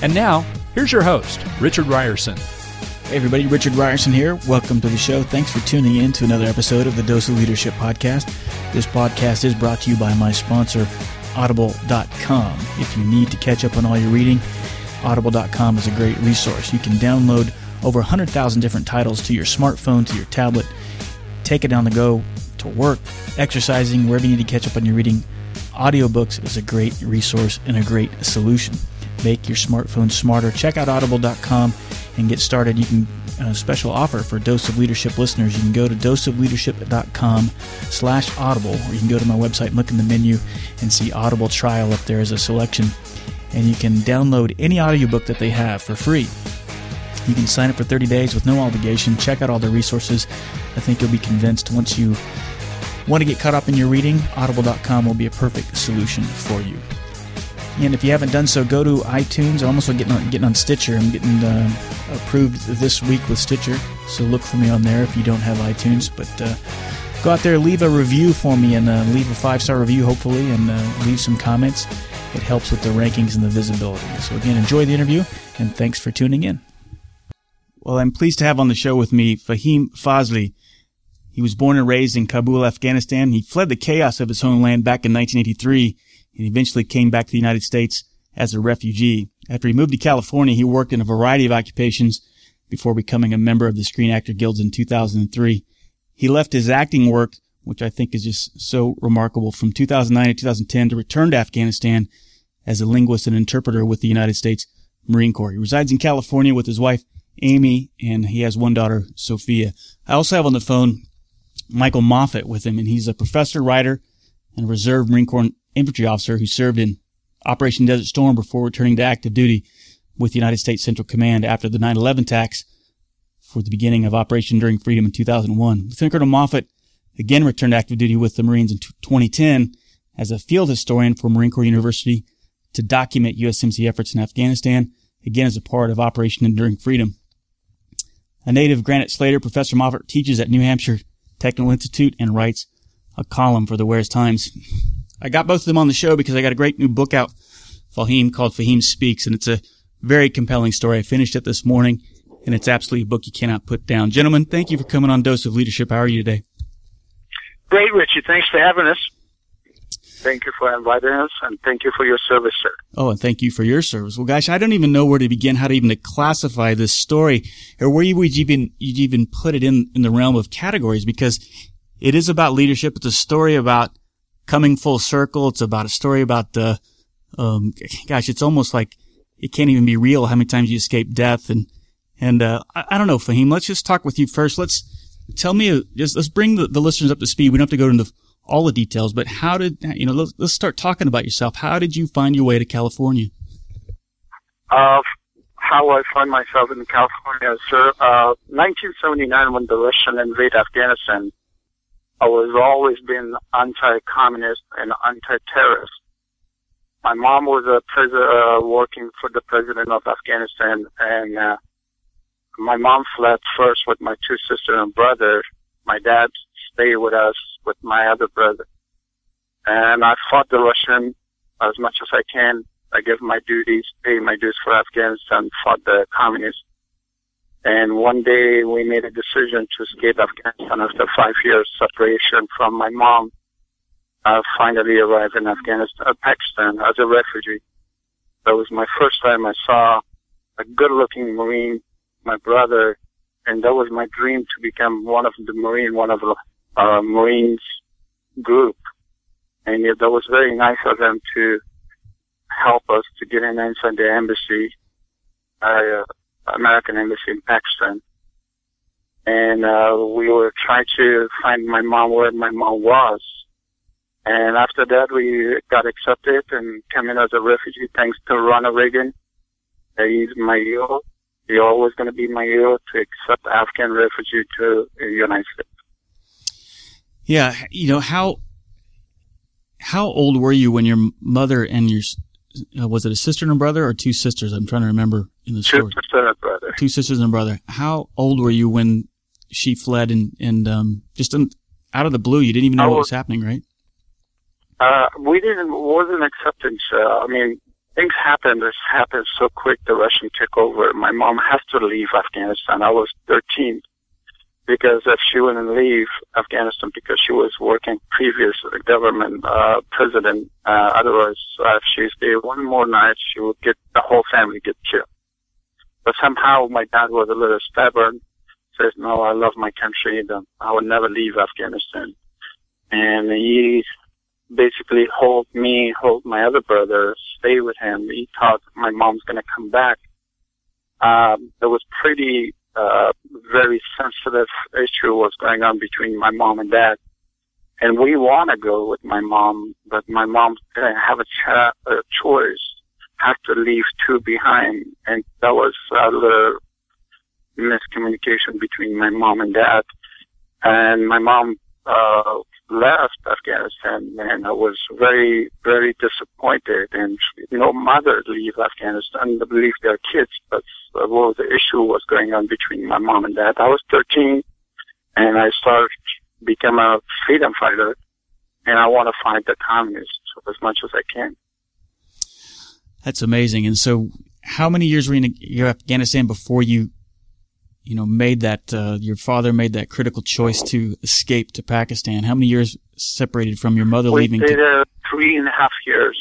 And now, here's your host, Richard Ryerson. Hey everybody, Richard Ryerson here. Welcome to the show. Thanks for tuning in to another episode of the Dose of Leadership Podcast. This podcast is brought to you by my sponsor, audible.com. If you need to catch up on all your reading, audible.com is a great resource. You can download over 100,000 different titles to your smartphone, to your tablet. Take it on the go, to work, exercising, wherever you need to catch up on your reading. Audiobooks is a great resource and a great solution. Make your smartphone smarter. Check out audible.com and get started. You can special offer for Dose of Leadership listeners. You can go to doseofleadership.com/audible, or you can go to my website and look in the menu and see Audible Trial up there as a selection. And you can download any audiobook that they have for free. You can sign up for 30 days with no obligation. Check out all the resources. I think you'll be convinced once you want to get caught up in your reading, audible.com will be a perfect solution for you. And if you haven't done so, go to iTunes. I'm also getting on Stitcher. I'm getting approved this week with Stitcher, so look for me on there if you don't have iTunes. But go out there, leave a review for me, and leave a 5-star review, hopefully, and leave some comments. It helps with the rankings and the visibility. So again, enjoy the interview, and thanks for tuning in. Well, I'm pleased to have on the show with me Fahim Fazli. He was born and raised in Kabul, Afghanistan. He fled the chaos of his homeland back in 1983. And eventually came back to the United States as a refugee. After he moved to California, he worked in a variety of occupations before becoming a member of the Screen Actors Guild in 2003. He left his acting work, which I think is just so remarkable, from 2009 to 2010 to return to Afghanistan as a linguist and interpreter with the United States Marine Corps. He resides in California with his wife, Amy, and he has one daughter, Sophia. I also have on the phone Michael Moffett with him, and he's a professor, writer, and reserve Marine Corps infantry officer who served in Operation Desert Storm before returning to active duty with the United States Central Command after the 9/11 attacks for the beginning of Operation Enduring Freedom in 2001. Lieutenant Colonel Moffett again returned to active duty with the Marines in 2010 as a field historian for Marine Corps University to document USMC efforts in Afghanistan, again as a part of Operation Enduring Freedom. A native of Granite Slater, Professor Moffett teaches at New Hampshire Technical Institute and writes a column for the Warriors Times. I got both of them on the show because I got a great new book out, Fahim, called Fahim Speaks, and it's a very compelling story. I finished it this morning, and it's absolutely a book you cannot put down. Gentlemen, thank you for coming on Dose of Leadership. How are you today? Great, Richard. Thanks for having us. Thank you for inviting us, and thank you for your service, sir. Oh, and thank you for your service. Well, gosh, I don't even know where to begin, how to even classify this story, or where you would even put it in the realm of categories, because it is about leadership. It's a story about coming full circle. It's about a story about the, gosh, it's almost like it can't even be real how many times you escape death. And I don't know, Fahim, let's just talk with you first. Let's bring the listeners up to speed. We don't have to go into all the details, but let's start talking about yourself. How did you find your way to California? How I find myself in California, sir. 1979, when the Russian invaded Afghanistan, I was always been anti-communist and anti-terrorist. My mom was a working for the president of Afghanistan, and my mom fled first with my two sisters and brother. My dad stayed with us with my other brother. And I fought the Russian as much as I can. I gave my duties, paid my dues for Afghanistan, fought the communists. And one day we made a decision to escape Afghanistan after 5 years separation from my mom. I finally arrived in Pakistan as a refugee. That was my first time I saw a good-looking Marine, my brother, and that was my dream to become one of the Marines group. And it was very nice of them to help us to get in inside the embassy. American embassy in Pakistan, and we were trying to find my mom where my mom was. And after that, we got accepted and came in as a refugee thanks to Ronald Reagan He's my hero. He's always going to be my hero to accept Afghan refugee to the United States. Yeah, you know, how old were you when your mother and your, was it a sister and a brother or two sisters? I'm trying to remember in the story. Two sisters and a brother. Two sisters and a brother. How old were you when she fled and just out of the blue, you didn't even know what was happening, right? Wasn't acceptance. I mean, things happened. This happened so quick. The Russian took over. My mom has to leave Afghanistan. I was 13 because if she wouldn't leave Afghanistan, because she was working previous government, president, otherwise, if she stayed one more night, she would get the whole family get killed. But somehow my dad was a little stubborn. Says, no, I love my country. I would never leave Afghanistan. And he basically hold my other brother, stay with him. He thought my mom's going to come back. It was pretty, very sensitive issue was going on between my mom and dad. And we want to go with my mom, but my mom didn't have a choice, had to leave two behind. And that was a little miscommunication between my mom and dad. And my mom, left Afghanistan, and I was very, very disappointed. And no mother leave Afghanistan to leave their kids. That's what the issue was going on between my mom and dad. I was 13, and I started to become a freedom fighter, and I want to fight the communists as much as I can. That's amazing. And so, how many years were you in Afghanistan before you know, made that, your father made that critical choice to escape to Pakistan? How many years separated from your mother leaving? We did 3.5 years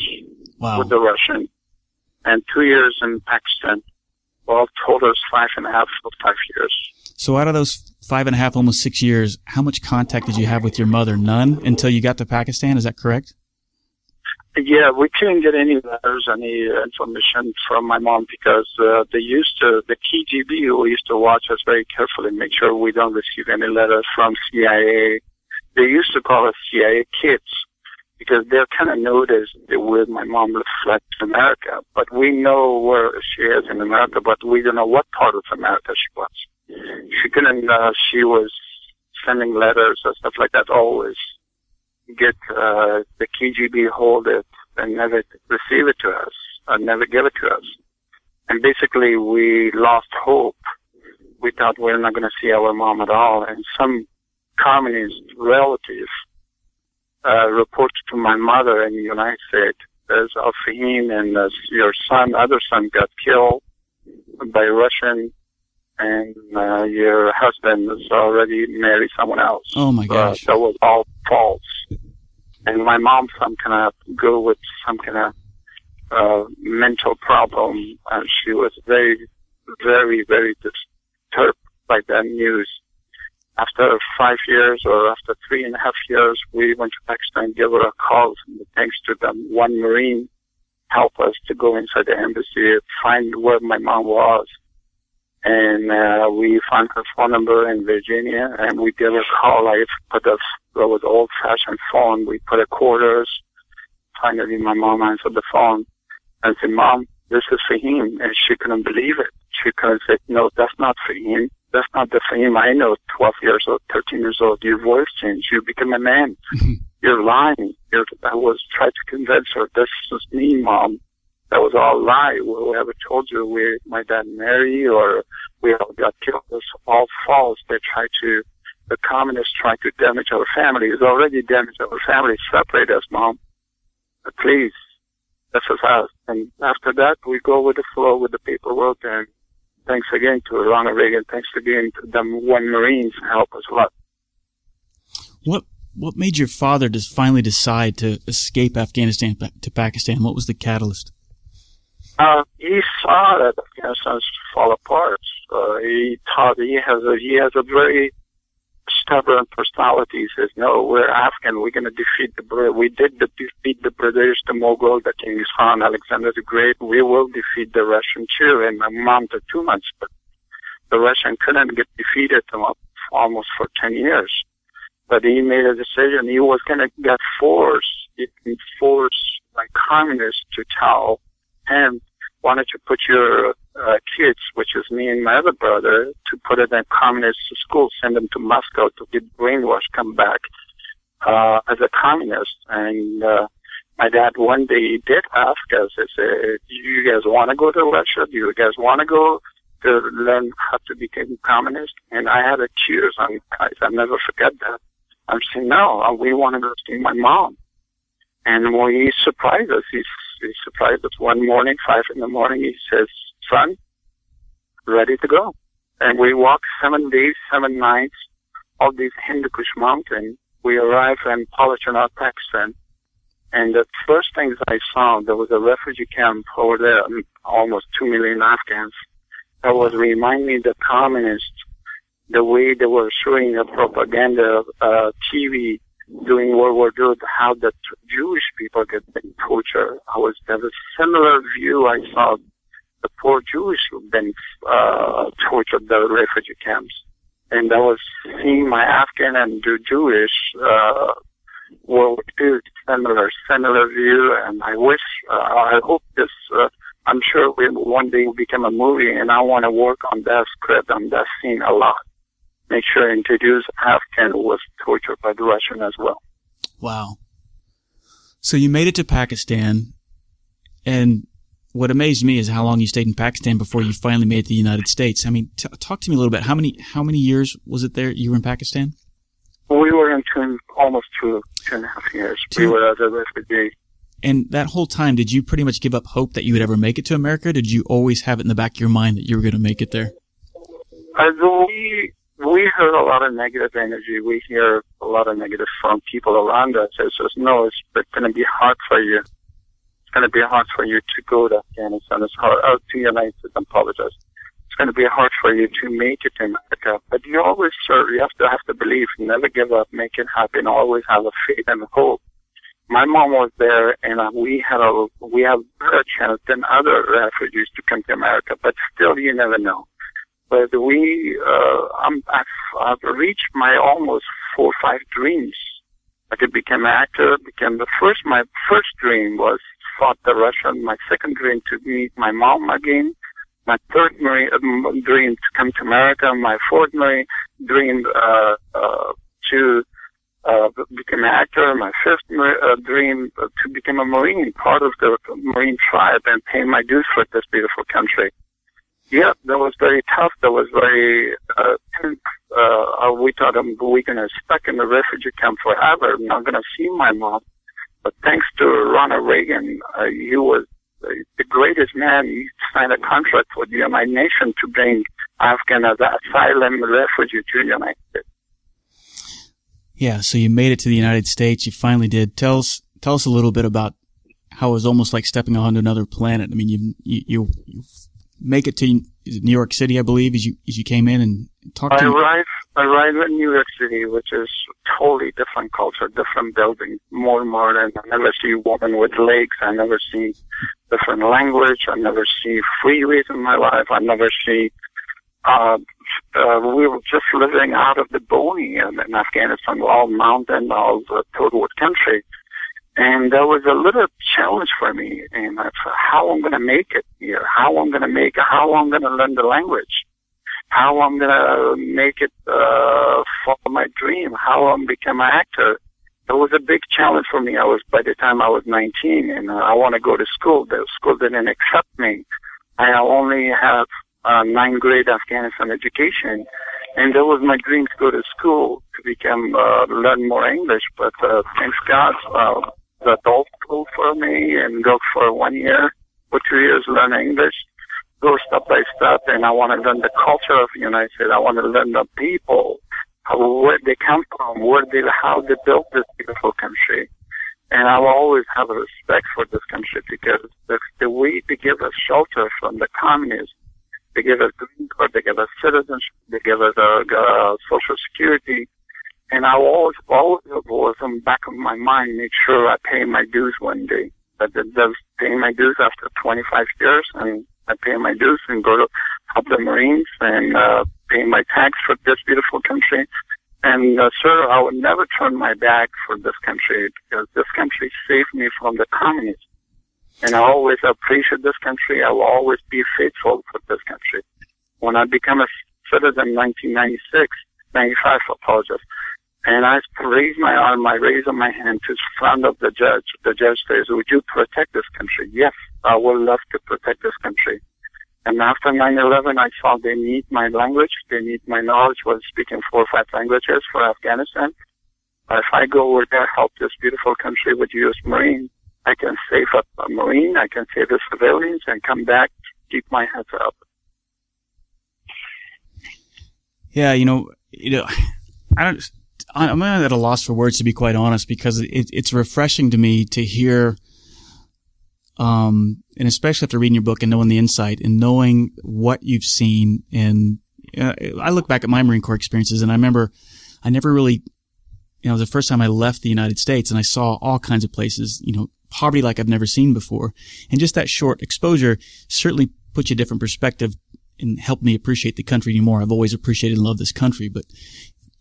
with the Russian and 2 years in Pakistan. Well, total is 5.5 years. So out of those 5.5, almost 6 years, how much contact did you have with your mother? None until you got to Pakistan. Is that correct? Yeah, we couldn't get any letters, any information from my mom because the KGB who used to watch us very carefully, make sure we don't receive any letters from CIA. They used to call us CIA kids because they're kind of noticed the way my mom reflects America. But we know where she is in America, but we don't know what part of America she was. She couldn't, she was sending letters and stuff like that always. Get the KGB hold it and never receive it to us and never give it to us. And basically we lost hope. We thought we're not going to see our mom at all. And some communist relatives reported to my mother in the United States as Fahim and as your son, other son got killed by Russian and your husband is already married someone else. Oh my gosh. That was all false. And my mom, some kind of girl with some kind of mental problem, and she was very, very, very disturbed by that news. After 5 years or after 3.5 years, we went to Pakistan, gave her a call, thanks to them. One Marine helped us to go inside the embassy, find where my mom was. And we found her phone number in Virginia, and we gave her a call. I put a It was old-fashioned phone. We put quarters. Finally, my mom answered the phone and said, Mom, this is Fahim. And she couldn't believe it. She couldn't say, no, that's not Fahim. That's not the Fahim I know, 12 years old, 13 years old. Your voice changed. You became a man. You're lying. I was trying to convince her, this is me, Mom. That was all a lie. Whoever told you my dad married or we all got killed, it's all false. The communists tried to damage our family. It's already damaged our family. Separate us, Mom. Please. This is us. And after that, we go with the flow, with the paperwork. And thanks again to Ronald Reagan. Thanks again to the One Marines help us a lot. What made your father just finally decide to escape Afghanistan to Pakistan? What was the catalyst? He saw that Afghanistan fall apart. He thought he has a very stubborn personality. He says, no, we're Afghan. We're going to defeat defeat the British, the Mughal, the Genghis Khan, Alexander the Great. We will defeat the Russian too. And my mom took 2 months, but the Russian couldn't get defeated almost for 10 years. But he made a decision. He was going to get forced by communists to tell him, why don't you put your kids, which is me and my other brother, to put it in communist school, send them to Moscow to get brainwashed, come back as a communist. And my dad one day did ask us, he said, do you guys want to go to Russia? Do you guys want to go to learn how to become communist? And I had a tears on my eyes. I'll never forget that. I'm saying, no, we want to go see my mom. And when he surprised us, he surprised us one morning, 5 a.m, he says, son, ready to go. And we walked 7 days, 7 nights, all these Hindu Kush mountains. We arrived in Balakchanab, Pakistan. And the first things I saw, there was a refugee camp over there, almost 2 million Afghans. That was reminding me of the communists, the way they were showing the propaganda TV during World War II, how the Jewish people get been tortured. There was a similar view I saw the poor Jewish who've been tortured in the refugee camps. And I was seeing my Afghan and Jewish World War II, similar view, and I wish, I hope this, I'm sure one day will become a movie, and I want to work on that script, on that scene a lot. Make sure I introduce Afghan who was tortured by the Russian as well. Wow. So you made it to Pakistan, and what amazed me is how long you stayed in Pakistan before you finally made it to the United States. I mean, talk to me a little bit. How many years was it there you were in Pakistan? We were in almost two and a half years. We were as a refugee. And that whole time, did you pretty much give up hope that you would ever make it to America? Did you always have it in the back of your mind that you were going to make it there? We heard a lot of negative energy. We hear a lot of negative from people around us. It says, no, it's going to be hard for you. It's going to be hard for you to go to Afghanistan. It's hard. Oh, to United States, I apologize. It's going to be hard for you to make it in America. But you always serve. You have to believe. Never give up. Make it happen. Always have a faith and a hope. My mom was there, and we have better chance than other refugees to come to America. But still, you never know. But I've reached my almost 4 or 5 dreams. I could become an actor. My first dream was fought the Russian. My second dream to meet my mom again. My third dream to come to America. My fourth dream to become an actor. My fifth dream to become a Marine, part of the Marine tribe, and pay my dues for this beautiful country. Yeah, that was very tough. That was very tense. We thought we're going to stuck in the refugee camp forever. I'm not going to see my mom. But thanks to Ronald Reagan, he was the greatest man. He signed a contract with the United Nations to bring Afghan as an asylum refugee to the United States. Yeah, so you made it to the United States. You finally did. Tell us a little bit about how it was almost like stepping onto another planet. I mean, you make it to New York City, I believe, as you came in and talked to me. I arrived in New York City, which is totally different culture, different building, more modern. I never see a woman with legs. I never see different language. I never see freeways in my life. I never see. We were just living out of the bony in Afghanistan, all mountain, all total country. And that was a little challenge for me, and I thought, how I'm going to make it here, how I'm going to learn the language, how I'm going to make it follow my dream, how I'm become an actor. That was a big challenge for me. By the time I was 19, and I want to go to school. The school didn't accept me. I only have 9th grade Afghanistan education, and that was my dream, to go to school, to become learn more English. But thanks God. The adult school for me, and go for 1 year or 2 years, learn English, go step by step, and I want to learn the culture of the United States. I want to learn the people, where they come from, how they built this beautiful country. And I will always have a respect for this country, because the way they give us shelter from the communists, they give us green card, they give us citizenship, they give us social security. And I always was in the back of my mind, make sure I pay my dues one day. But it does pay my dues after 25 years, and I pay my dues and go to help the Marines and pay my tax for this beautiful country. And, sir, I would never turn my back for this country, because this country saved me from the communists. And I always appreciate this country. I will always be faithful for this country. When I became a citizen in 95, and I raised my arm, I raised my hand to front of the judge. The judge says, would you protect this country? Yes, I would love to protect this country. And after 9/11, I saw they need my language. They need my knowledge. I was speaking 4 or 5 languages for Afghanistan. If I go over there, help this beautiful country with U.S. Marine, I can save up a Marine. I can save the civilians and come back, keep my heads up. Yeah, you know, I'm at a loss for words, to be quite honest, because it's refreshing to me to hear, and especially after reading your book and knowing the insight and knowing what you've seen. And I look back at my Marine Corps experiences, and I remember I never really, the first time I left the United States, and I saw all kinds of places, poverty like I've never seen before. And just that short exposure certainly puts you a different perspective and helped me appreciate the country anymore. I've always appreciated and loved this country, but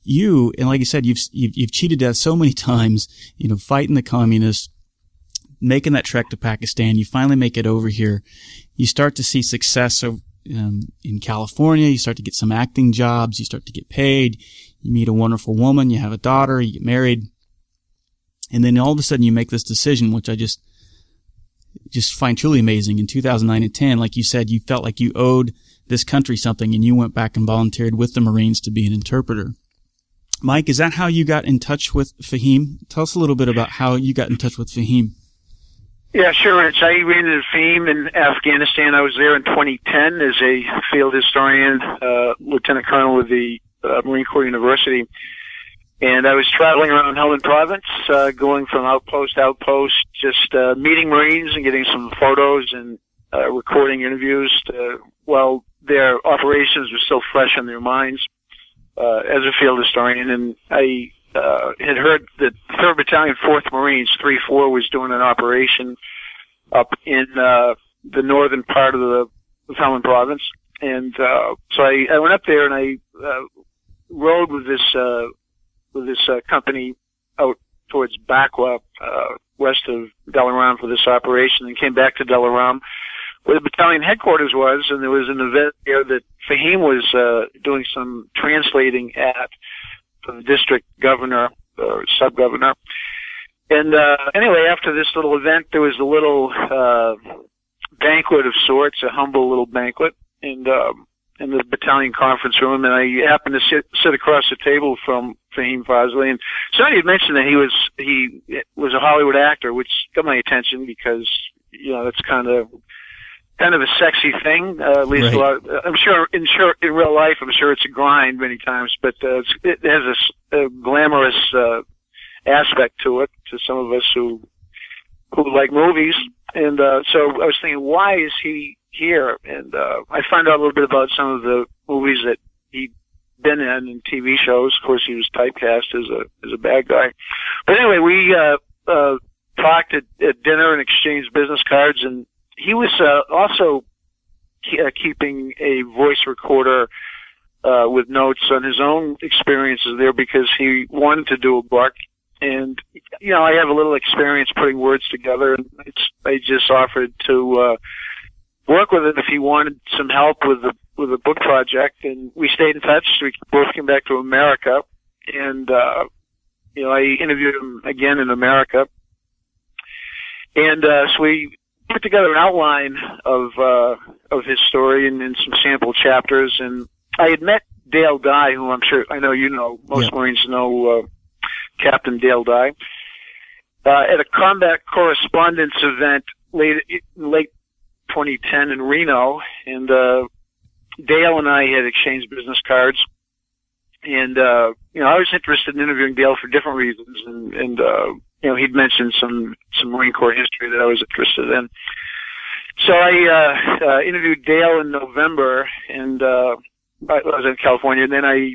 you, and like you said, you've cheated death so many times, fighting the communists, making that trek to Pakistan. You finally make it over here. You start to see success in California. You start to get some acting jobs. You start to get paid. You meet a wonderful woman. You have a daughter. You get married. And then all of a sudden you make this decision, which I just find truly amazing. In 2009 and 10, like you said, you felt like you owed this country something, and you went back and volunteered with the Marines to be an interpreter. Mike, is that how you got in touch with Fahim? Tell us a little bit about how you got in touch with Fahim. Yeah, sure, Rich. I ran into Fahim in Afghanistan. I was there in 2010 as a field historian, lieutenant colonel with the Marine Corps University. And I was traveling around Helmand Province, going from outpost to outpost, just meeting Marines and getting some photos and recording interviews while their operations were still fresh in their minds as a field historian. And I had heard that Third Battalion, Fourth Marines, 3-4, was doing an operation up in the northern part of the Helmand Province, and so I went up there and I rode with this company out towards Bakwa, west of Delaram, for this operation, and came back to Delaram, where the battalion headquarters was, and there was an event there that Fahim was doing some translating at. The district governor or sub-governor. And anyway, after this little event, there was a little banquet of sorts, a humble little banquet in the battalion conference room, and I happened to sit across the table from Fahim Fazli. And somebody had mentioned that he was a Hollywood actor, which got my attention because, that's kind of a sexy thing, at least right. A lot. I'm sure in real life, I'm sure it's a grind many times, but it has a glamorous aspect to it, to some of us who like movies. And so I was thinking, why is he here? And I found out a little bit about some of the movies that he'd been in and TV shows. Of course, he was typecast as a bad guy. But anyway, we talked at dinner and exchanged business cards, and he was also keeping a voice recorder with notes on his own experiences there because he wanted to do a book. And, I have a little experience putting words together, and I just offered to work with it if he wanted some help with the book project. And we stayed in touch. We both came back to America, and, I interviewed him again in America. And so we put together an outline of his story and some sample chapters. And I had met Dale Dye, who I'm sure I know you know. Most yeah. Marines know Captain Dale Dye at a combat correspondence event late 2010 in Reno. And Dale and I had exchanged business cards. And I was interested in interviewing Dale for different reasons. And he'd mentioned some Marine Corps history that I was interested in. So I interviewed Dale in November, and I was in California, and then I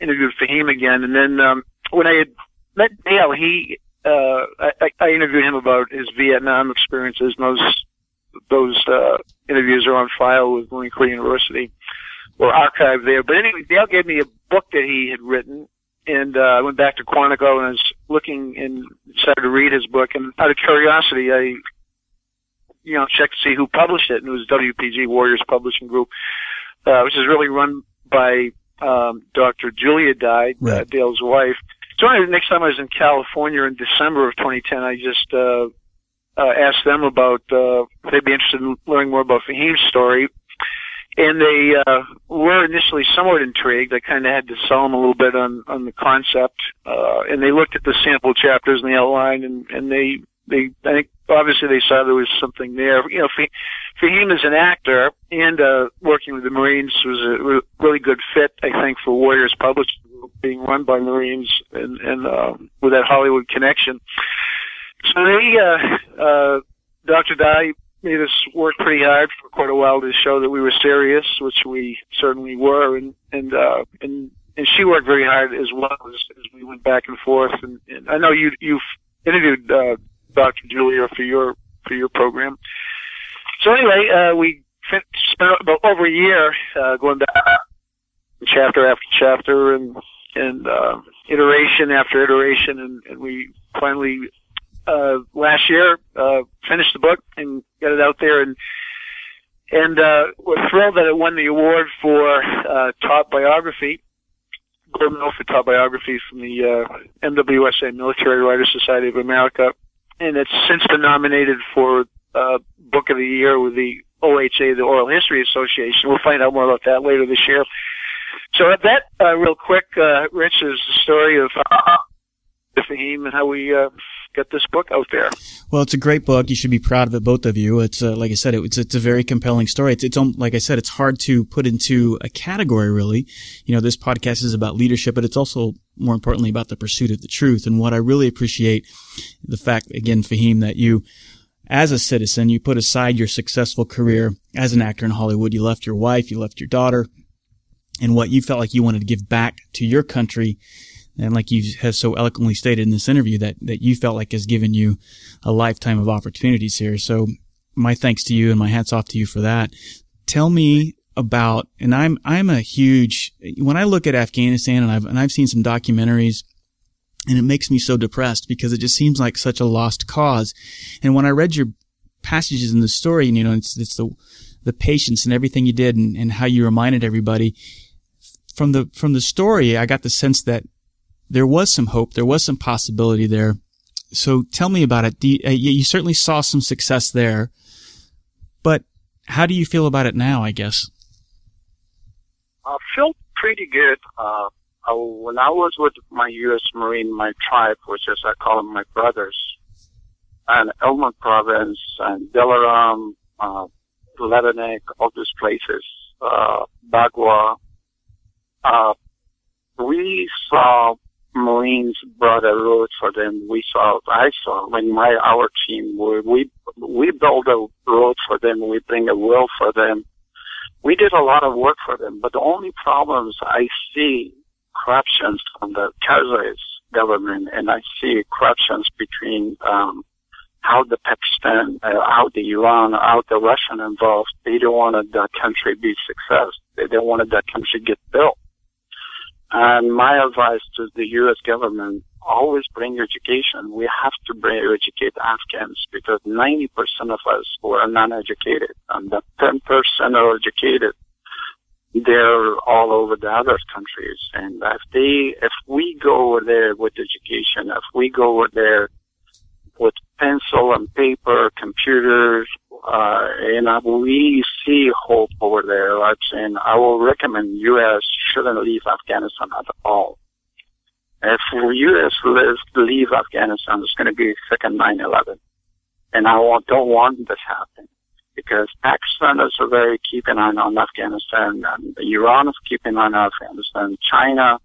interviewed Fahim again. And then when I had met Dale, I interviewed him about his Vietnam experiences, and those interviews are on file with Marine Corps University or archived there. But anyway, Dale gave me a book that he had written. And I went back to Quantico, and I was looking and decided to read his book. And out of curiosity, I you know, check to see who published it, and it was WPG, Warriors Publishing Group, which is really run by Dr. Julia Dye, right, Dale's wife. So the next time I was in California in December of 2010, I just asked them about if they'd be interested in learning more about Fahim's story. And they were initially somewhat intrigued. I kind of had to sell them a little bit on the concept. And they looked at the sample chapters and the outline, and they I think obviously they saw there was something there. You know, Fahim is an actor, and working with the Marines was a really good fit, I think, for Warriors Publishing, being run by Marines and with that Hollywood connection. So they, Dr. Dye made us work pretty hard for quite a while to show that we were serious, which we certainly were, and she worked very hard as well as we went back and forth. And I know you've interviewed Dr. Julia for your program. So anyway, we spent about over a year going back chapter after chapter and iteration after iteration, and we finally last year finished the book and got it out there, and we're thrilled that it won the award for top biography, Golden Medal for top biography from the MWSA, Military Writers Society of America, and it's since been nominated for Book of the Year with the OHA, the Oral History Association. We'll find out more about that later this year. So that, real quick, Rich, is the story of Fahim and how we got this book out there. Well, it's a great book. You should be proud of it, both of you. It's like I said, it's a very compelling story. It's like I said, it's hard to put into a category, really. You know, this podcast is about leadership, but it's also more importantly about the pursuit of the truth. And what I really appreciate the fact, again, Fahim, that you, as a citizen, you put aside your successful career as an actor in Hollywood. You left your wife, you left your daughter, and what you felt like you wanted to give back to your country, and like you have so eloquently stated in this interview, that you felt like has given you a lifetime of opportunities here. So my thanks to you and my hats off to you for that. Tell me about, and I'm a huge, when I look at Afghanistan, and I've seen some documentaries, and it makes me so depressed because it just seems like such a lost cause. And when I read your passages in the story, and you know, it's the patience and everything you did and how you reminded everybody. From the story, I got the sense that there was some hope, there was some possibility there. So tell me about it. You certainly saw some success there, but how do you feel about it now, I guess? I feel pretty good. When I was with my U.S. Marine, my tribe, which is, I call them my brothers, and Helmand Province and Delaram, Lebanon, all these places, Bagua, we saw Marines brought a road for them. I saw when our team, we build a road for them. We bring a will for them. We did a lot of work for them. But the only problems I see corruptions from the Kazakh government, and I see corruptions between how the Pakistan, how the Iran, how the Russian involved. They don't want that country be successful. They don't want that country get built. And my advice to the U.S. government, always bring education. We have to educate Afghans because 90% of us were non-educated, and the 10% are educated. They're all over the other countries. And if we go over there with education, if we go over there with pencil and paper, computers, we see hope over there. And I will recommend U.S. shouldn't leave Afghanistan at all. If the U.S. leave Afghanistan, it's going to be second 9/11. And I don't want this to happen because Pakistan is very keeping an eye on Afghanistan, and Iran is keeping an eye on Afghanistan, China,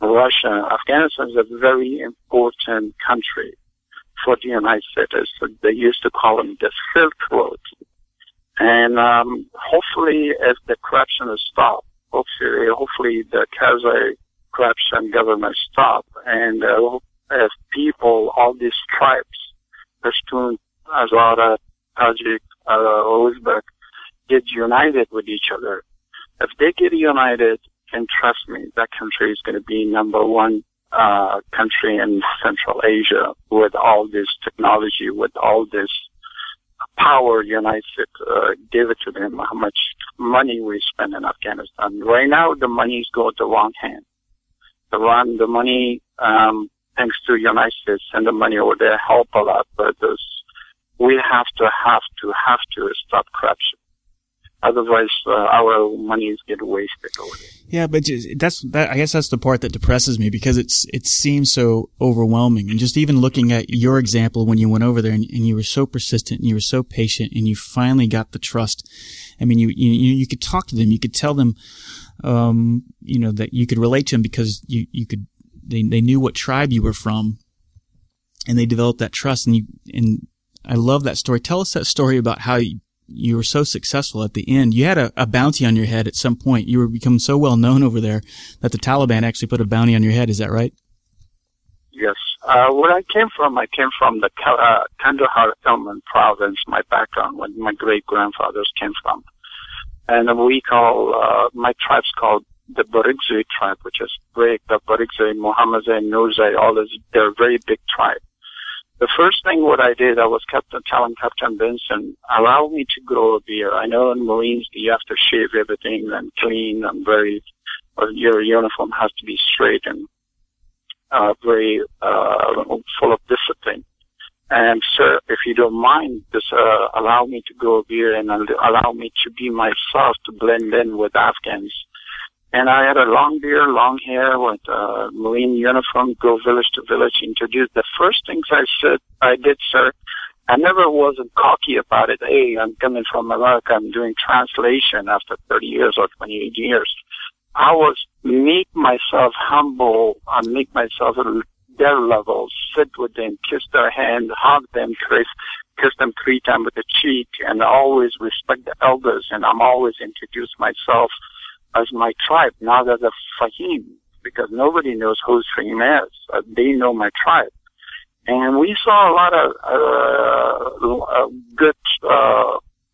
Russia. Afghanistan is a very important country for the United States. They used to call them the Silk Road. And hopefully, if the corruption is stopped, hopefully the Kazakh corruption government stop, and if people, all these tribes, Pashtun, Hazara, Tajik, Uzbek, get united with each other. If they get united, and trust me, that country is going to be number one country in Central Asia with all this technology, with all this power the United States gave it to them, how much money we spend in Afghanistan. Right now, the money's go to the wrong hand. The money, thanks to the United States and the money over there help a lot, but we have to stop corruption. Otherwise, our monies get wasted over there. Yeah, but I guess that's the part that depresses me, because it seems so overwhelming. And just even looking at your example when you went over there and you were so persistent and you were so patient and you finally got the trust. I mean, you could talk to them, you could tell them, that you could relate to them because they knew what tribe you were from, and they developed that trust. And I love that story. Tell us that story about how you were so successful at the end. You had a bounty on your head at some point. You were becoming so well known over there that the Taliban actually put a bounty on your head. Is that right? Yes. Where I came from the Kandahar Helmand Province, my background, where my great-grandfathers came from. And my tribe's called the Barikzai tribe, which is great. The Barikzai, Mohammadzai, Nozai, they're a very big tribe. The first thing what I did, I was telling Captain Benson, allow me to grow a beard. I know in Marines you have to shave everything and clean and your uniform has to be straight and very full of discipline. And sir, if you don't mind, just allow me to grow a beard and allow me to be myself, to blend in with Afghans. And I had a long beard, long hair with a Marine uniform, go village to village, introduce. The first things I did, sir, I never wasn't cocky about it. Hey, I'm coming from America. I'm doing translation after 30 years or 28 years. I was make myself humble and make myself at their level, sit with them, kiss their hand, hug them, kiss them 3 times with the cheek, and always respect the elders. And I'm always introduce myself as my tribe, not as a Fahim, because nobody knows who Fahim is. They know my tribe. And we saw a lot of good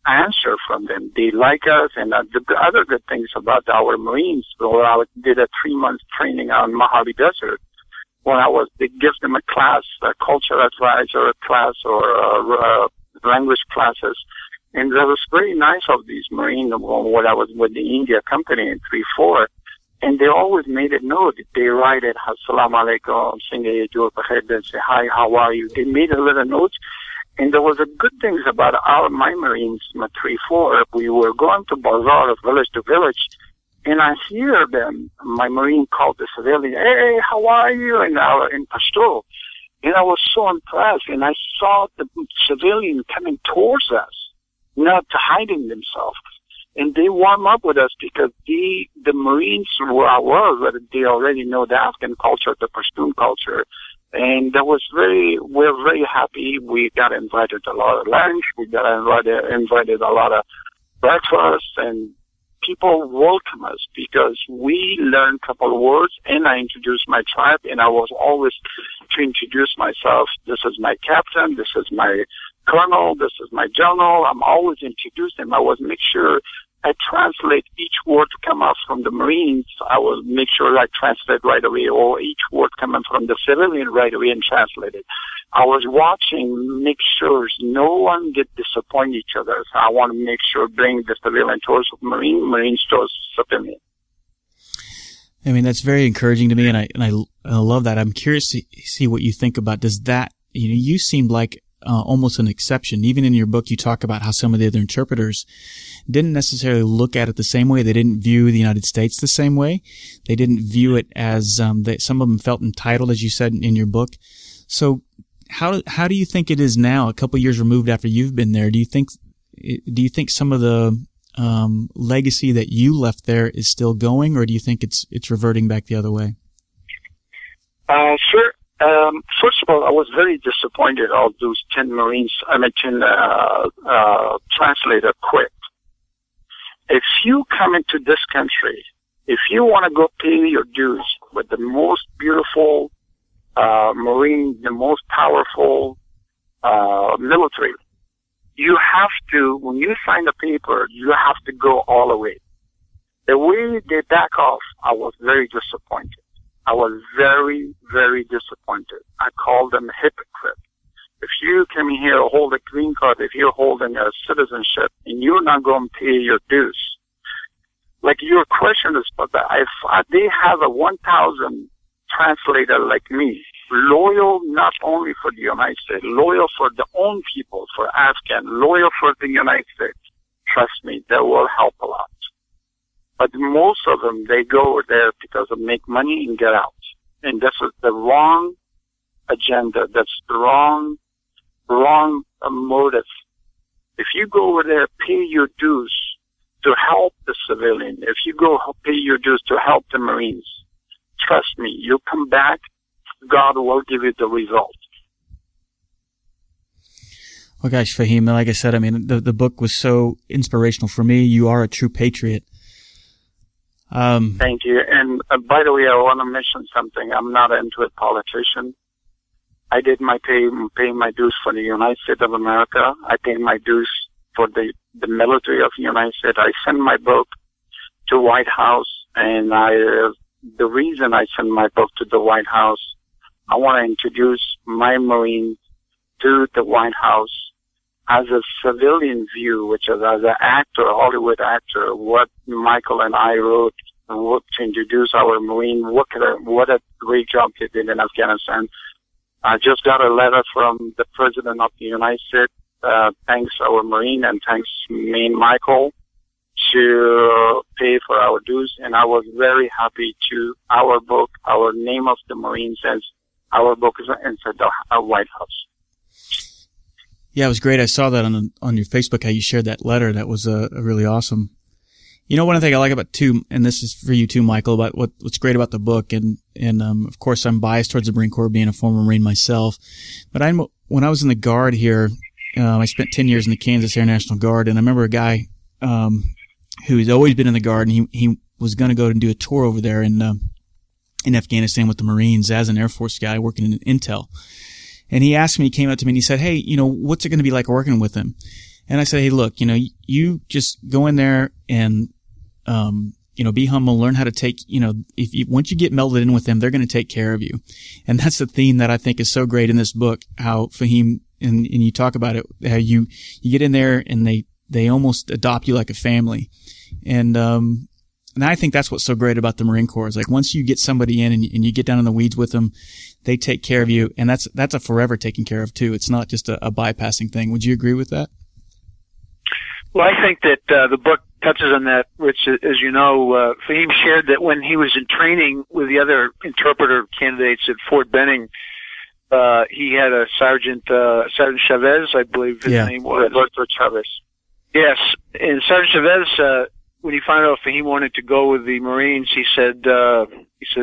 answer from them. They like us, and the other good things about our Marines. So I did a 3-month training on Mojave Desert. When they give them a class, a culture advisor class or language classes. And that was very nice of these Marines when I was with the India company in 3-4. And they always made it known. They write it, Assalamu alaikum, they say, hi, how are you? They made a little note. And there was a good things about my Marines, my 3-4. We were going to bazaar, village to village. And I hear them, my Marine called the civilian, hey, how are you? And now in Pashtun. And I was so impressed. And I saw the civilian coming towards us, not hiding themselves. And they warm up with us because the Marines where I was, they already know the Afghan culture, the Pashtun culture. And that was we're very happy. We got invited a lot of lunch. We got invited a lot of breakfast, and people welcome us because we learned a couple of words, and I introduced my tribe, and I was always to introduce myself. This is my captain. This is my colonel, this is my general. I'm always introducing him. I was make sure I translate each word come out from the Marines. I will make sure I translate right away, or each word coming from the civilian right away and translate it. I was watching, make sure no one get disappoint each other. So I want to make sure bring the civilian towards Marines towards civilian. I mean, that's very encouraging to me, and I love that. I'm curious to see what you think about. Does that, you seem like almost an exception. Even in your book, you talk about how some of the other interpreters didn't necessarily look at it the same way. They didn't view the United States the same way. They didn't view it as some of them felt entitled, as you said in your book. So how do you think it is now, a couple of years removed after you've been there? Do you think some of the legacy that you left there is still going, or do you think it's reverting back the other way? Sure. First of all, I was very disappointed all those 10 Marines, 10 translator quit. If you come into this country, if you want to go pay your dues with the most beautiful Marine, the most powerful military, you have to, when you sign the paper, you have to go all the way. The way they back off, I was very disappointed. I was very, very disappointed. I called them hypocrite If you come here, hold a green card, if you're holding a citizenship, and you're not going to pay your dues. Like, your question is, but if they have a 1,000 translator like me, loyal not only for the United States, loyal for their own people, for Afghan, loyal for the United States, trust me, that will help a lot. But most of them, they go there because they make money and get out. And this is the wrong agenda. That's the wrong motive. If you go over there, pay your dues to help the civilian. If you go pay your dues to help the Marines, trust me, you come back, God will give you the result. Well, gosh, Fahim, like I said, I mean, the book was so inspirational for me. You are a true patriot. Thank you. And by the way, I want to mention something. I'm not into a politician. I did my pay my dues for the United States of America. I paid my dues for the military of the United States. I sent my book to White House, and the reason I sent my book to the White House, I want to introduce my Marine to the White House as a civilian view, which is as an actor, Hollywood actor, what Michael and I wrote to introduce our Marine. What a great job they did in Afghanistan. I just got a letter from the President of the United States. Thanks our Marine and thanks me and Michael to pay for our dues. And I was very happy to our book, our name of the Marine says our book is inside the White House. Yeah, it was great. I saw that on your Facebook, how you shared that letter. That was really awesome. You know, one thing I like about too, and this is for you too, Michael, about what's great about the book, and of course I'm biased towards the Marine Corps, being a former Marine myself. But when I was in the Guard here, I spent 10 years in the Kansas Air National Guard, and I remember a guy who's always been in the Guard, and he was going to go and do a tour over there in Afghanistan with the Marines as an Air Force guy working in Intel. And he asked me, he came up to me and he said, hey, you know, what's it going to be like working with him? And I said, hey, look, you know, you just go in there and, you know, be humble, learn how to take, you know, once you get melded in with them, they're going to take care of you. And that's the theme that I think is so great in this book, how Fahim, and you talk about it, how you get in there and they almost adopt you like a family. And I think that's what's so great about the Marine Corps is like once you get somebody in and you get down in the weeds with them, they take care of you. And that's a forever taking care of too. It's not just a bypassing thing. Would you agree with that? Well, I think that the book touches on that, which, as you know, Fahim shared that when he was in training with the other interpreter candidates at Fort Benning, he had a Sergeant Chavez, I believe his name was. Richard Chavez. Yes. And Sergeant Chavez, when he found out Fahim wanted to go with the Marines, he says,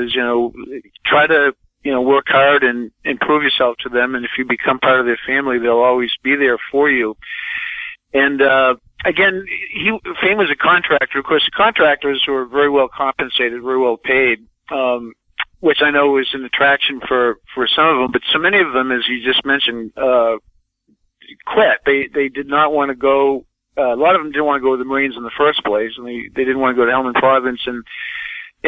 you know, try to, you know, work hard and prove yourself to them. And if you become part of their family, they'll always be there for you. And, again, Fahim was a contractor. Of course, the contractors were very well compensated, very well paid, which I know was an attraction for some of them. But so many of them, as you just mentioned, quit. They did not want to go. A lot of them didn't want to go to the Marines in the first place, and they didn't want to go to Helmand Province. And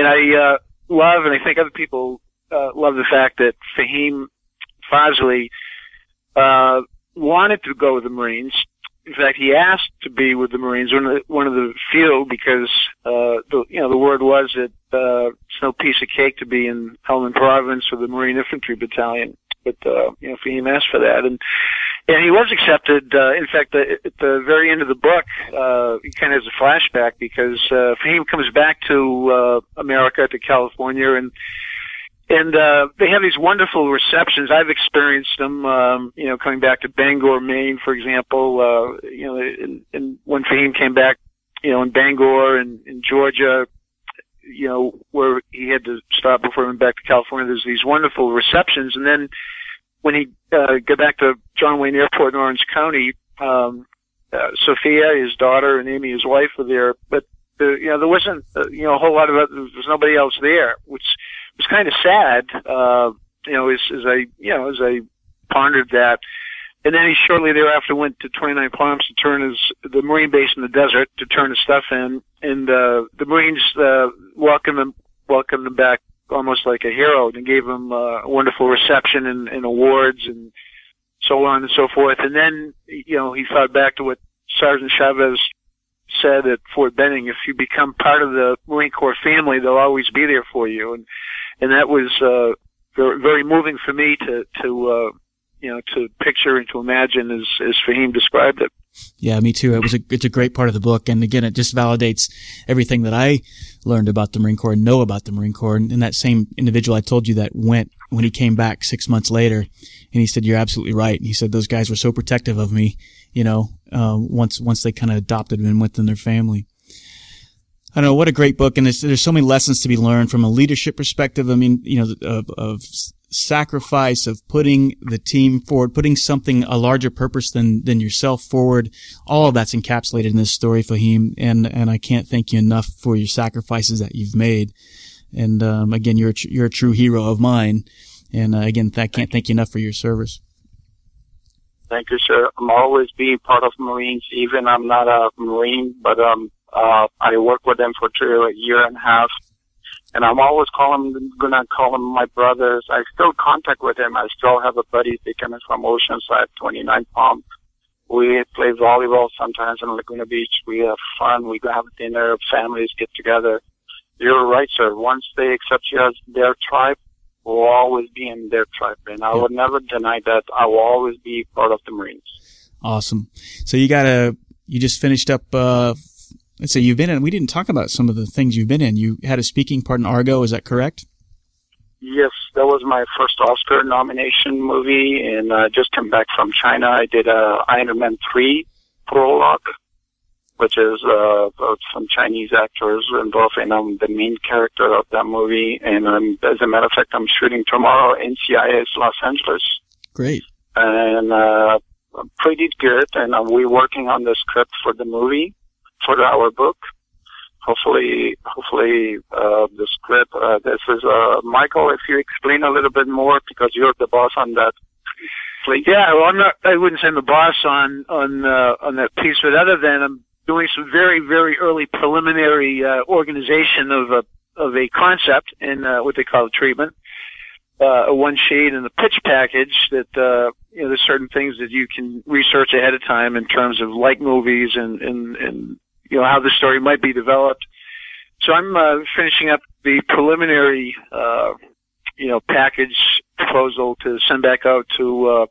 I love, and I think other people love the fact that Fahim Fazli wanted to go with the Marines. In fact, he asked to be with the Marines, one of the few, because the word was that it's no piece of cake to be in Helmand Province with the Marine Infantry Battalion. But Fahim asked for that, and he was accepted. In fact, at the very end of the book, he kind of has a flashback because Fahim comes back to America, to California, and they have these wonderful receptions. I've experienced them. You know, coming back to Bangor, Maine, for example. You know, and when Fahim came back, you know, in Bangor and in Georgia, you know, where he had to stop before he went back to California. There's these wonderful receptions. And then when he got back to John Wayne Airport in Orange County, Sophia, his daughter, and Amy, his wife, were there. But, there wasn't, a whole lot of other, there was nobody else there, which was kind of sad, as I pondered that. And then he shortly thereafter went to 29 Palms to turn the Marine base in the desert, to turn his stuff in. And, the Marines, welcomed him back almost like a hero and gave him a wonderful reception and awards and so on and so forth. And then, you know, he thought back to what Sergeant Chavez said at Fort Benning: if you become part of the Marine Corps family, they'll always be there for you. And that was very, very moving for me to picture and to imagine as Fahim described it. Yeah, me too. It's a great part of the book. And again, it just validates everything that I learned about the Marine Corps and know about the Marine Corps. And that same individual I told you that went when he came back 6 months later, and he said, "You're absolutely right." And he said, "Those guys were so protective of me, you know, once they kind of adopted me within their family." I don't know, what a great book. And there's so many lessons to be learned from a leadership perspective. I mean, you know, of sacrifice, of putting the team forward, putting something, a larger purpose than yourself forward. All of that's encapsulated in this story, Fahim. And I can't thank you enough for your sacrifices that you've made. And, again, you're a true hero of mine. And, again, I can't thank you enough for your service. Thank you, sir. I'm always being part of Marines. Even I'm not a Marine, but, I worked with them for a year and a half, and I'm always gonna call him my brothers. I still contact with him. I still have a buddy. They come in from Oceanside, 29 Palm. We play volleyball sometimes in Laguna Beach. We have fun. We go have dinner. Families get together. You're right, sir. Once they accept you as their tribe, we'll always be in their tribe, and I would never deny that. I will always be part of the Marines. Awesome. So you just finished up. Let's say you've been in, we didn't talk about some of the things you've been in. You had a speaking part in Argo, is that correct? Yes, that was my first Oscar nomination movie, and I just came back from China. I did Iron Man 3 prologue, which is about some Chinese actors involved, and I'm the main character of that movie. And as a matter of fact, I'm shooting tomorrow in NCIS Los Angeles. Great. And pretty good, and we're working on the script for the movie. For our book, hopefully, the script. This is Michael. If you explain a little bit more, because you're the boss on that. Please. Yeah, well, I wouldn't say I'm the boss on that piece, but other than I'm doing some very, very early preliminary organization of a concept in what they call a treatment, a one sheet and a pitch package that. You know, there's certain things that you can research ahead of time in terms of like movies and you know, how the story might be developed. So I'm finishing up the preliminary, package proposal to send back out to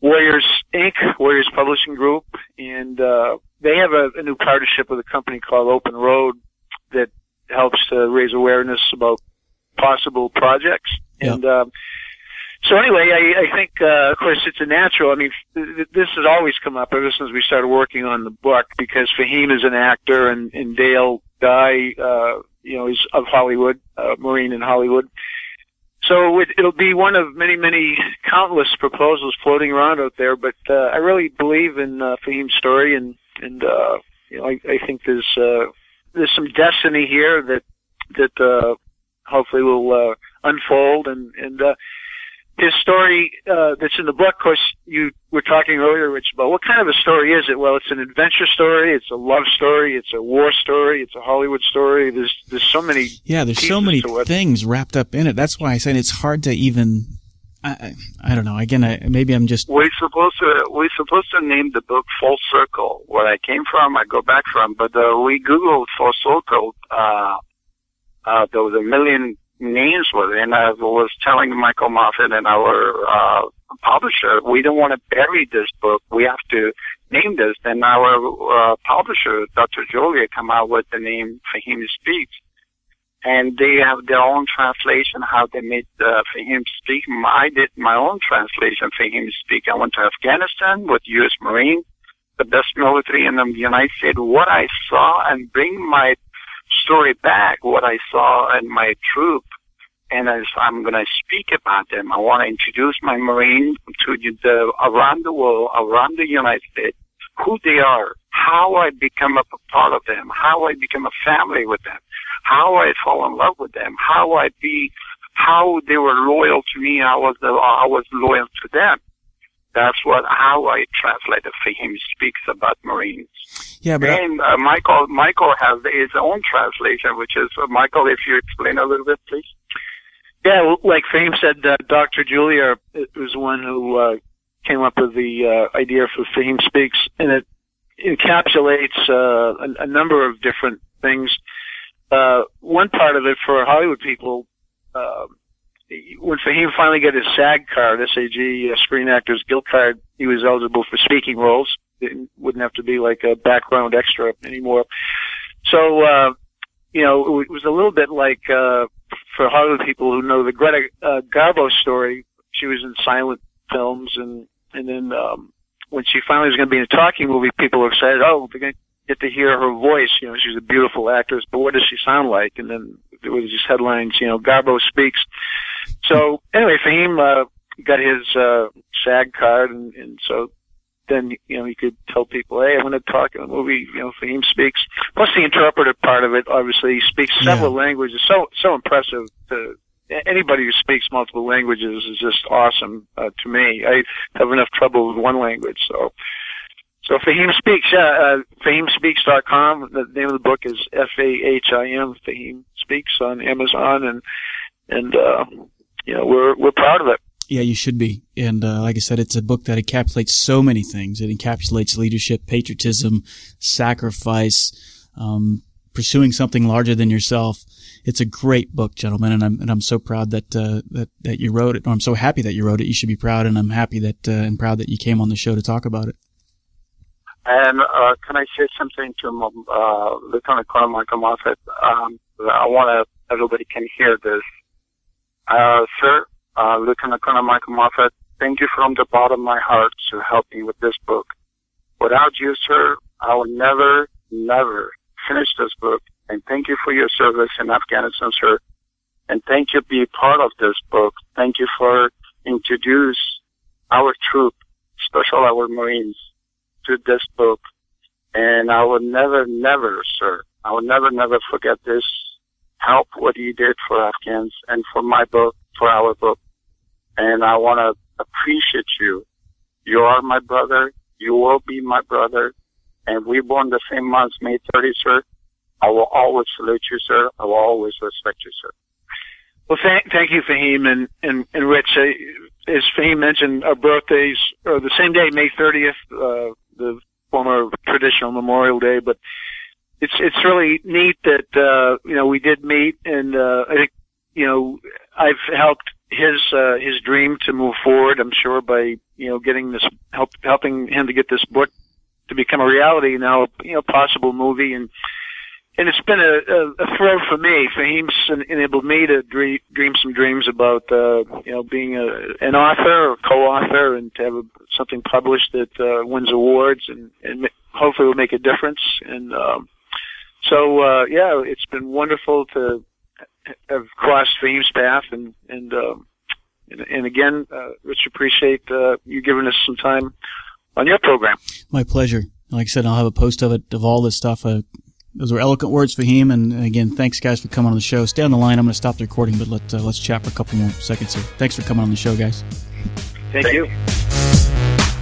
Warriors, Inc., Warriors Publishing Group. And they have a new partnership with a company called Open Road that helps to raise awareness about possible projects. Yeah. And so anyway, I think, of course, it's a natural. I mean, this has always come up ever since we started working on the book, because Fahim is an actor, and Dale Dye, is of Hollywood, Marine in Hollywood. So it'll be one of many, many countless proposals floating around out there. But I really believe in Fahim's story, I think there's some destiny here that hopefully will unfold and his story that's in the book. Of course, you were talking earlier, Rich, about what kind of a story is it? Well, it's an adventure story, it's a love story, it's a war story, it's a Hollywood story. There's so many. Yeah, there's so many things wrapped up in it. That's why I said it's hard to even. I don't know. Again, maybe I'm just. We're supposed to name the book Full Circle, where I came from, I go back from. But we googled Full Circle. There was a million names with it, and I was telling Michael Moffett and our publisher, we don't want to bury this book. We have to name this. And our publisher, Dr. Julia, come out with the name Fahim Speaks, and they have their own translation how they made Fahim Speak. I did my own translation, Fahim Speak. I went to Afghanistan with U.S. Marine, the best military in the United States. What I saw and bring my story back, what I saw in my troop, and as I'm going to speak about them, I want to introduce my Marine to around the world, around the United States, who they are, how I become a part of them, how I become a family with them, how I fall in love with them, how they were loyal to me, I was loyal to them. That's how I translated Fahim Speaks about Marines. Yeah, but and Michael has his own translation, which is Michael. If you explain a little bit, please. Yeah, like Fahim said, Dr. Julia was the one who came up with the idea for Fahim Speaks, and it encapsulates a number of different things. One part of it for Hollywood people, when Fahim finally got his SAG card, SAG, Screen Actors Guild card, he was eligible for speaking roles. It wouldn't have to be like a background extra anymore. So, you know, it was a little bit like, for Hollywood people who know the Greta Garbo story, she was in silent films, and then when she finally was going to be in a talking movie, people were excited, oh, they're going to get to hear her voice. You know, she's a beautiful actress, but what does she sound like? And then there was these headlines, you know, Garbo Speaks. So anyway, Fahim got his SAG card, and so then, you know, he could tell people, hey, I'm going to talk in a movie, you know, Fahim Speaks. Plus the interpreter part of it, obviously, he speaks several languages. So impressive to anybody who speaks multiple languages is just awesome to me. I have enough trouble with one language, so. So Fahim Speaks, FahimSpeaks.com. The name of the book is F-A-H-I-M, Fahim Speaks, on Amazon, and you know, we're proud of it. Yeah, you should be. And like I said, it's a book that encapsulates so many things. It encapsulates leadership, patriotism, sacrifice, pursuing something larger than yourself. It's a great book, gentlemen, and I'm so proud that that you wrote it. Or I'm so happy that you wrote it. You should be proud, and I'm happy that and proud that you came on the show to talk about it. And can I say something to Lieutenant Colonel Michael Moffett? I want everybody can hear this. Sir, Lieutenant Colonel Michael Moffett, thank you from the bottom of my heart to help me with this book. Without you, sir, I will never, never finish this book. And thank you for your service in Afghanistan, sir. And thank you for being part of this book. Thank you for introduce our troop, Special Our Marines, to this book. And I will never, never, sir, I will never, never forget this help, what you did for Afghans and for my book, for our book. And I want to appreciate you. You are my brother. You will be my brother. And we born the same month, May 30, sir. I will always salute you, sir. I will always respect you, sir. Well, thank you, Fahim and Rich. As Fahim mentioned, our birthdays are the same day, May 30th, the former traditional Memorial Day. But it's really neat that you know, we did meet, and I think, you know, I've helped his dream to move forward. I'm sure by, you know, getting this helping him to get this book to become a reality now, you know, possible movie. And it's been a thrill for me. Fahim's enabled me to dream some dreams about, you know, being an author or co-author, and to have something published that wins awards and hopefully will make a difference. And so yeah, it's been wonderful to have crossed Fahim's path. And again, Rich, appreciate you giving us some time on your program. My pleasure. Like I said, I'll have a post of it, of all this stuff. Those were eloquent words, Fahim, and again, thanks, guys, for coming on the show. Stay on the line. I'm going to stop the recording, but let's chat for a couple more seconds here. Thanks for coming on the show, guys. Thank you.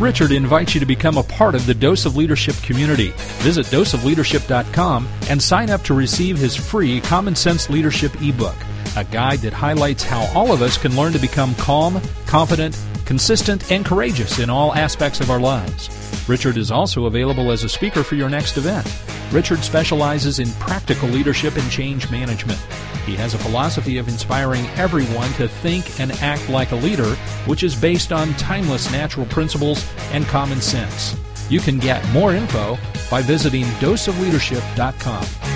Richard invites you to become a part of the Dose of Leadership community. Visit doseofleadership.com and sign up to receive his free Common Sense Leadership ebook, a guide that highlights how all of us can learn to become calm, confident, consistent, and courageous in all aspects of our lives. Richard is also available as a speaker for your next event. Richard specializes in practical leadership and change management. He has a philosophy of inspiring everyone to think and act like a leader, which is based on timeless natural principles and common sense. You can get more info by visiting doseofleadership.com.